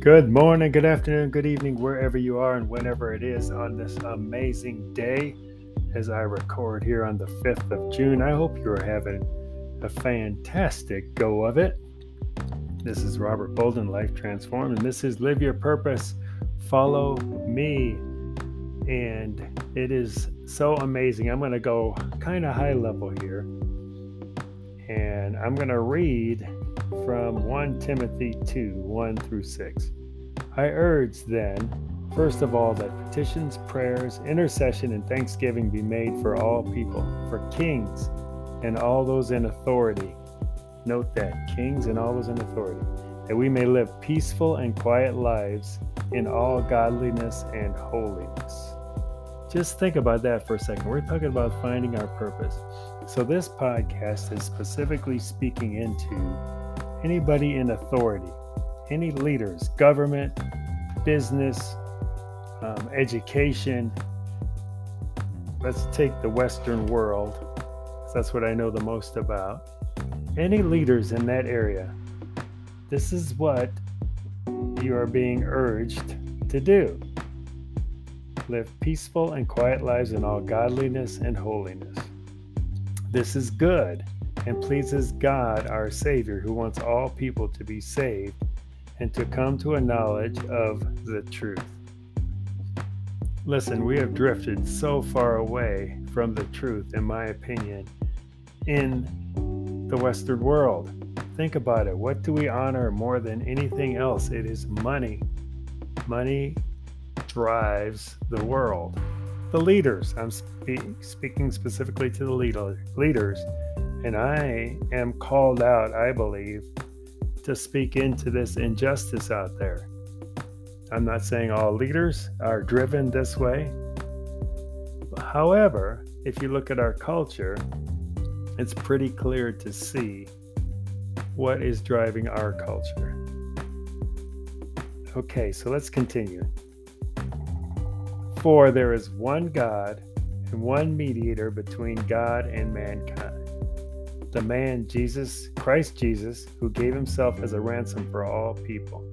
Good morning, good afternoon, good evening, wherever you are and whenever it is on this amazing day as I record here on the 5th of June. I hope you're having a fantastic go of it. This is Robert Bolden, Life Transformed, and this is Live Your Purpose, Follow Me. And it is so amazing. I'm going to go kind of high level here, and I'm going to read from 1 Timothy 2, 1 through 6. I urge then, first of all, that petitions, prayers, intercession, and thanksgiving be made for all people, for kings and all those in authority. Note that, kings and all those in authority, that we may live peaceful and quiet lives in all godliness and holiness. Just think about that for a second. We're talking about finding our purpose. So this podcast is specifically speaking into anybody in authority, any leaders, government, business, education. Let's take the Western world, because that's what I know the most about. Any leaders in that area, this is what you are being urged to do. Live peaceful and quiet lives in all godliness and holiness. This is good and pleases God, our Savior, who wants all people to be saved and to come to a knowledge of the truth. Listen, we have drifted so far away from the truth, in my opinion, in the Western world. Think about it. What do we honor more than anything else? It is money. Money drives the world. The leaders, I'm speaking specifically to the leaders, and I am called out, I believe, to speak into this injustice out there. I'm not saying all leaders are driven this way. However, if you look at our culture, it's pretty clear to see what is driving our culture. Okay, so let's continue. For there is one God and one mediator between God and mankind, the man Christ Jesus, who gave himself as a ransom for all people.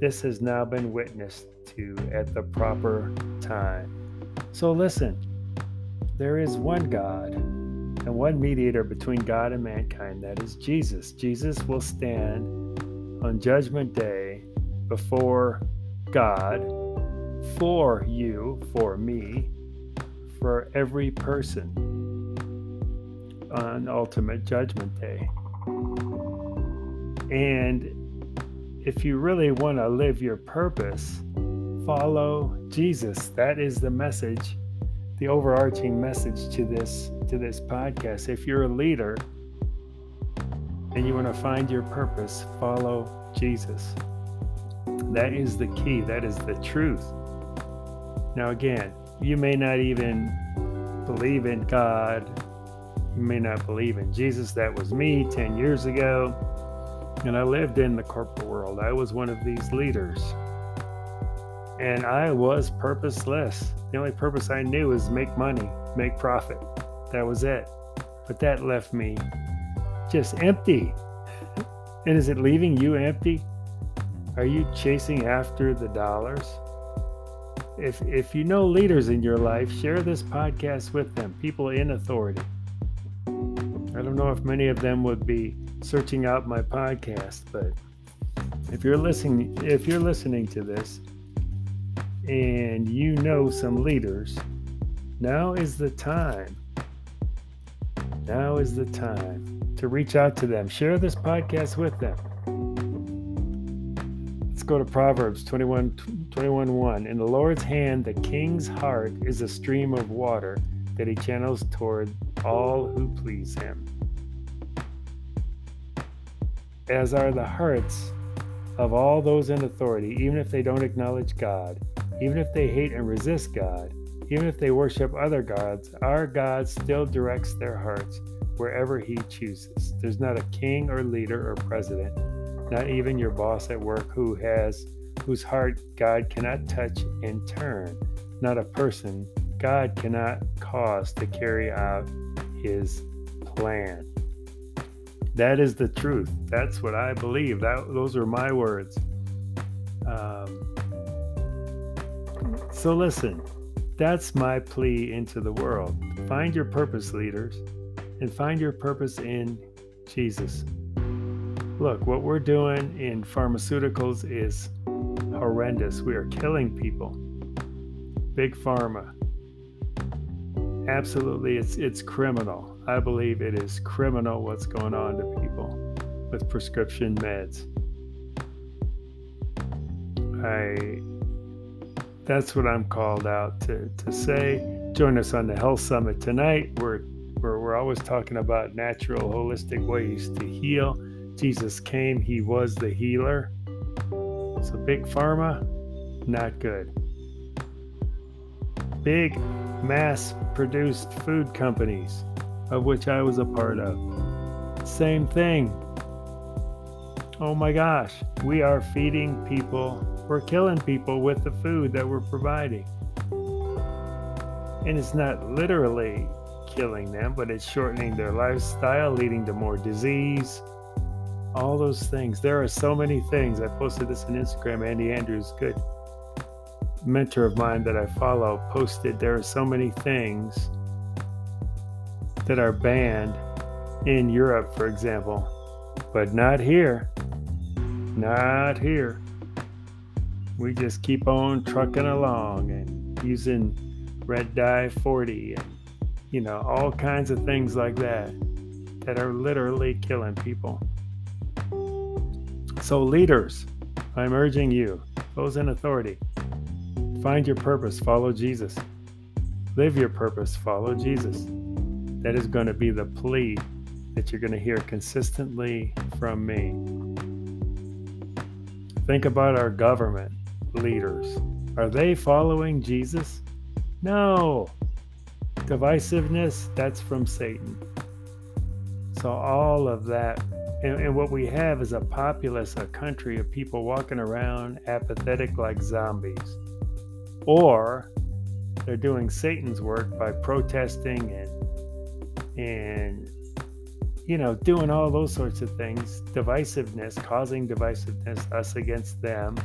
This has now been witnessed to at the proper time. So listen, there is one God and one mediator between God and mankind, that is Jesus. Jesus will stand on Judgment Day before God, for you, for me, for every person on ultimate Judgment Day. And if you really want to live your purpose, follow Jesus. That is the message, the overarching message to this podcast. If you're a leader and you want to find your purpose, follow Jesus. That is the key. That is the truth. Now, again, you may not even believe in God. You may not believe in Jesus. That was me 10 years ago. And I lived in the corporate world. I was one of these leaders. And I was purposeless. The only purpose I knew is make money, make profit. That was it. But that left me just empty. And is it leaving you empty? Are you chasing after the dollars? If you know leaders in your life, share this podcast with them, people in authority. I don't know if many of them would be searching out my podcast, but if you're listening to this and you know some leaders, now is the time. Now is the time to reach out to them. Share this podcast with them. Go to Proverbs 21:1. In the Lord's hand, the king's heart is a stream of water that he channels toward all who please him. As are the hearts of all those in authority, even if they don't acknowledge God, even if they hate and resist God, even if they worship other gods, our God still directs their hearts wherever he chooses. There's not a king or leader or president, not even your boss at work, whose heart God cannot touch and turn. Not a person God cannot cause to carry out his plan. That is the truth. That's what I believe. Those are my words. So listen, that's my plea into the world. Find your purpose, leaders, and find your purpose in Jesus. Look, what we're doing in pharmaceuticals is horrendous. We are killing people. Big Pharma. Absolutely, it's criminal. I believe it is criminal what's going on to people with prescription meds. That's what I'm called out to say. Join us on the Health Summit tonight. We're always talking about natural, holistic ways to heal. Jesus came, he was the healer. So Big Pharma, not good. Big mass-produced food companies, of which I was a part of. Same thing. Oh my gosh, we are feeding people. We're killing people with the food that we're providing. And it's not literally killing them, but it's shortening their lifestyle, leading to more disease, all those things. There are so many things. I posted this on Instagram. Andy Andrews, good mentor of mine that I follow, posted there are so many things that are banned in Europe, for example, but not here. Not here. We just keep on trucking along and using red dye 40 and, you know, all kinds of things like that that are literally killing people. So leaders, I'm urging you, those in authority, find your purpose, follow Jesus. Live your purpose, follow Jesus. That is going to be the plea that you're going to hear consistently from me. Think about our government. Leaders, are they following Jesus? No. Divisiveness, that's from Satan. So all of that, and what we have is a populace, a country of people walking around apathetic like zombies, or they're doing Satan's work by protesting and you know, doing all those sorts of things. Divisiveness, causing divisiveness, us against them.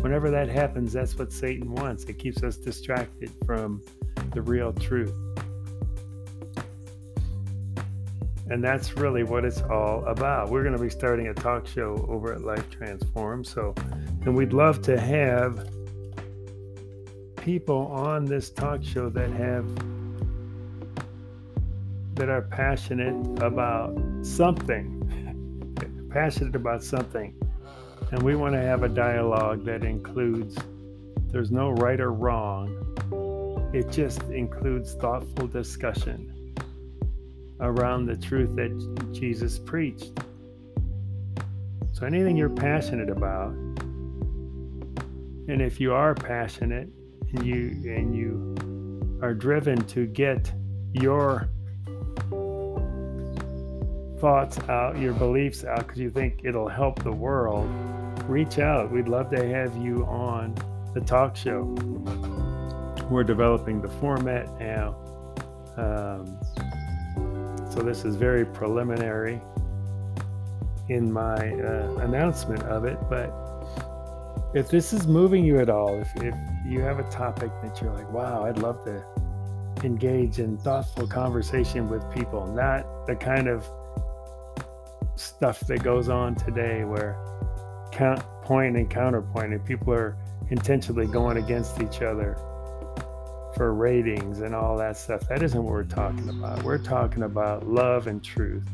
Whenever that happens, that's what Satan wants. It keeps us distracted from the real truth. And that's really what it's all about. We're going to be starting a talk show over at Life Transformed. So, and we'd love to have people on this talk show that are passionate about something. Passionate about something. And we want to have a dialogue that includes, there's no right or wrong. It just includes thoughtful discussion around the truth that Jesus preached. So anything you're passionate about, and if you are passionate and you are driven to get your thoughts out, your beliefs out, because you think it'll help the world, reach out. We'd love to have you on the talk show. We're developing the format now. So this is very preliminary in my announcement of it, but if this is moving you at all, if you have a topic that you're like, wow, I'd love to engage in thoughtful conversation with people, not the kind of stuff that goes on today where point and counterpoint and people are intentionally going against each other for ratings and all that stuff. That isn't what we're talking about. We're talking about love and truth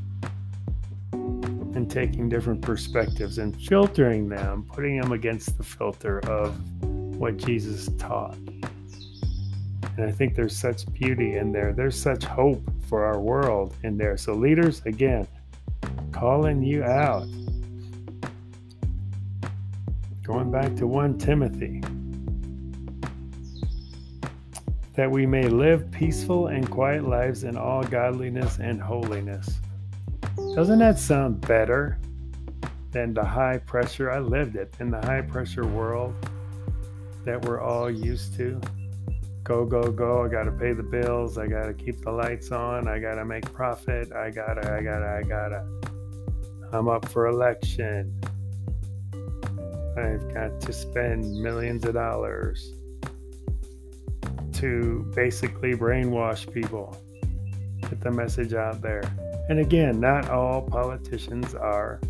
and taking different perspectives and filtering them, putting them against the filter of what Jesus taught. And I think there's such beauty in there. There's such hope for our world in there. So leaders, again, calling you out. Going back to 1 Timothy. That we may live peaceful and quiet lives in all godliness and holiness. Doesn't that sound better than the high pressure? I lived it in the high pressure world that we're all used to. Go, go, go. I got to pay the bills. I got to keep the lights on. I got to make profit. I got to. I'm up for election. I've got to spend millions of dollars to basically brainwash people, get the message out there. And again, not all politicians are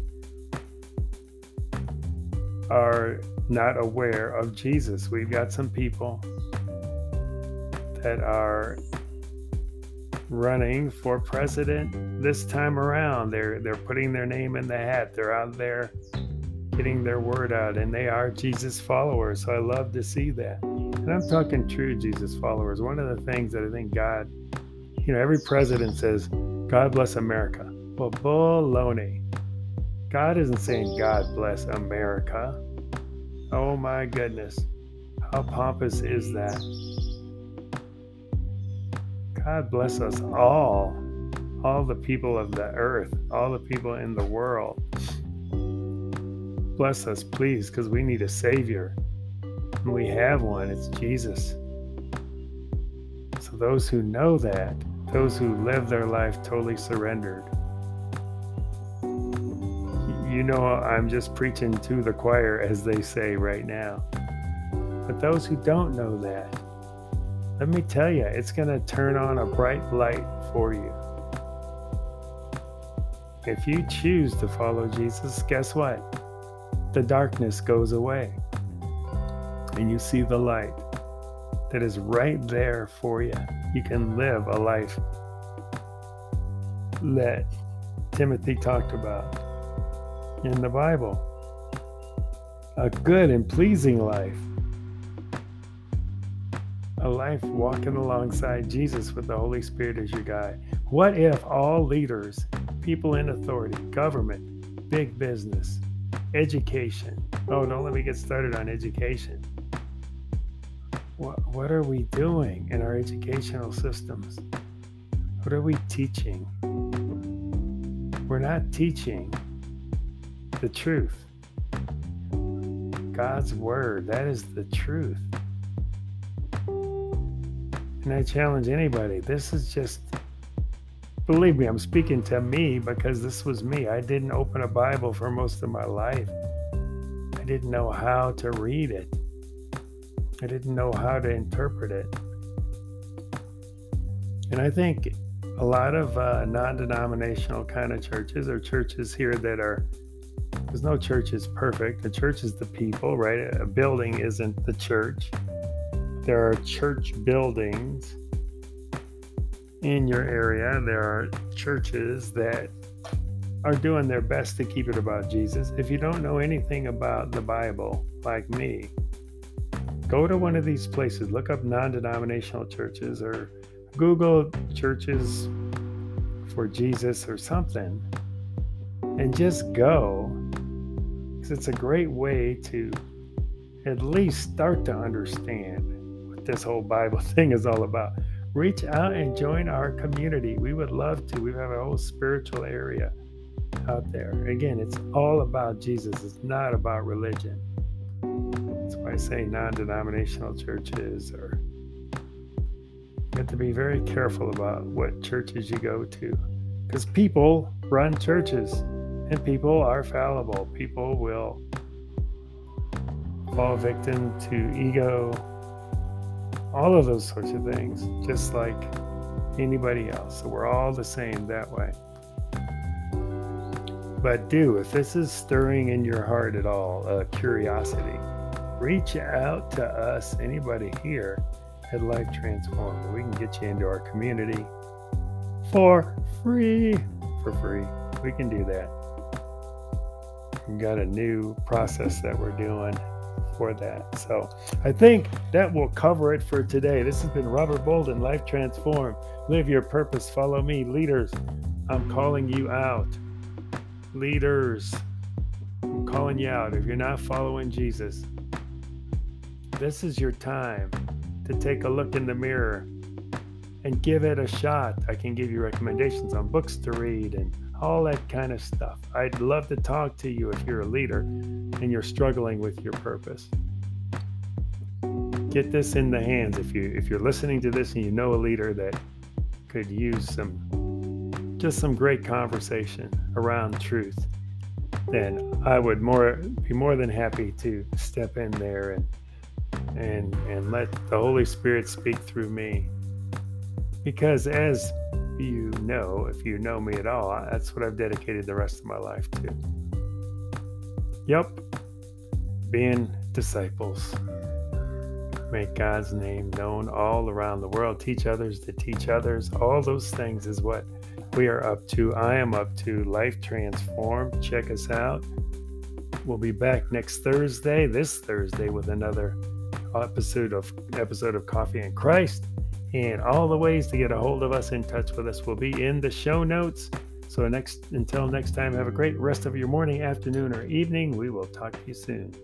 not aware of Jesus. We've got some people that are running for president this time around. They're putting their name in the hat. They're out there getting their word out, and they are Jesus followers. So I love to see that. And I'm talking true Jesus followers. One of the things that I think God, every president says, God bless America. Well, baloney. God isn't saying God bless America. Oh my goodness. How pompous is that? God bless us all the people of the earth, all the people in the world. Bless us, please, because we need a Savior. And we have one, it's Jesus. So those who know that, those who live their life totally surrendered. I'm just preaching to the choir, as they say right now. But those who don't know that, let me tell you, it's going to turn on a bright light for you. If you choose to follow Jesus, guess what? The darkness goes away. And you see the light that is right there for you. You can live a life that Timothy talked about in the Bible. A good and pleasing life. A life walking alongside Jesus with the Holy Spirit as your guide. What if all leaders, people in authority, government, big business, education. Oh, don't let me get started on education. What are we doing in our educational systems? What are we teaching? We're not teaching the truth. God's word, that is the truth. And I challenge anybody, this is just, believe me, I'm speaking to me because this was me. I didn't open a Bible for most of my life. I didn't know how to read it. I didn't know how to interpret it. And I think a lot of non-denominational kind of churches or churches here that are, because no church is perfect. The church is the people, right? A building isn't the church. There are church buildings in your area. There are churches that are doing their best to keep it about Jesus. If you don't know anything about the Bible, like me, go to one of these places, look up non-denominational churches or Google churches for Jesus or something, and just go, because it's a great way to at least start to understand what this whole Bible thing is all about. Reach out and join our community. We would love to. We have a whole spiritual area out there. Again, it's all about Jesus. It's not about religion. That's why I say non-denominational churches, or you have to be very careful about what churches you go to, because people run churches and people are fallible. People will fall victim to ego, all of those sorts of things, just like anybody else. So we're all the same that way. But if this is stirring in your heart at all, curiosity, reach out to us, anybody here at Life Transformed. We can get you into our community for free. We can do that. We've got a new process that we're doing for that. So I think that will cover it for today. This has been Robert Bolden, Life Transformed. Live your purpose. Follow me. Leaders, I'm calling you out. Leaders, I'm calling you out. If you're not following Jesus, this is your time to take a look in the mirror and give it a shot. I can give you recommendations on books to read and all that kind of stuff. I'd love to talk to you if you're a leader and you're struggling with your purpose. Get this in the hands. If you're listening to this and you know a leader that could use some great conversation around truth, then I would be more than happy to step in there and let the Holy Spirit speak through me. Because as you know, if you know me at all, that's what I've dedicated the rest of my life to. Yep, being disciples. Make God's name known all around the world. Teach others to teach others. All those things is what we are up to. I am up to Life Transformed. Check us out. We'll be back this Thursday, with another episode of Coffee in Christ. And all the ways to get a hold of us, in touch with us, will be in the show notes. So until next time, have a great rest of your morning, afternoon, or evening. We will talk to you soon.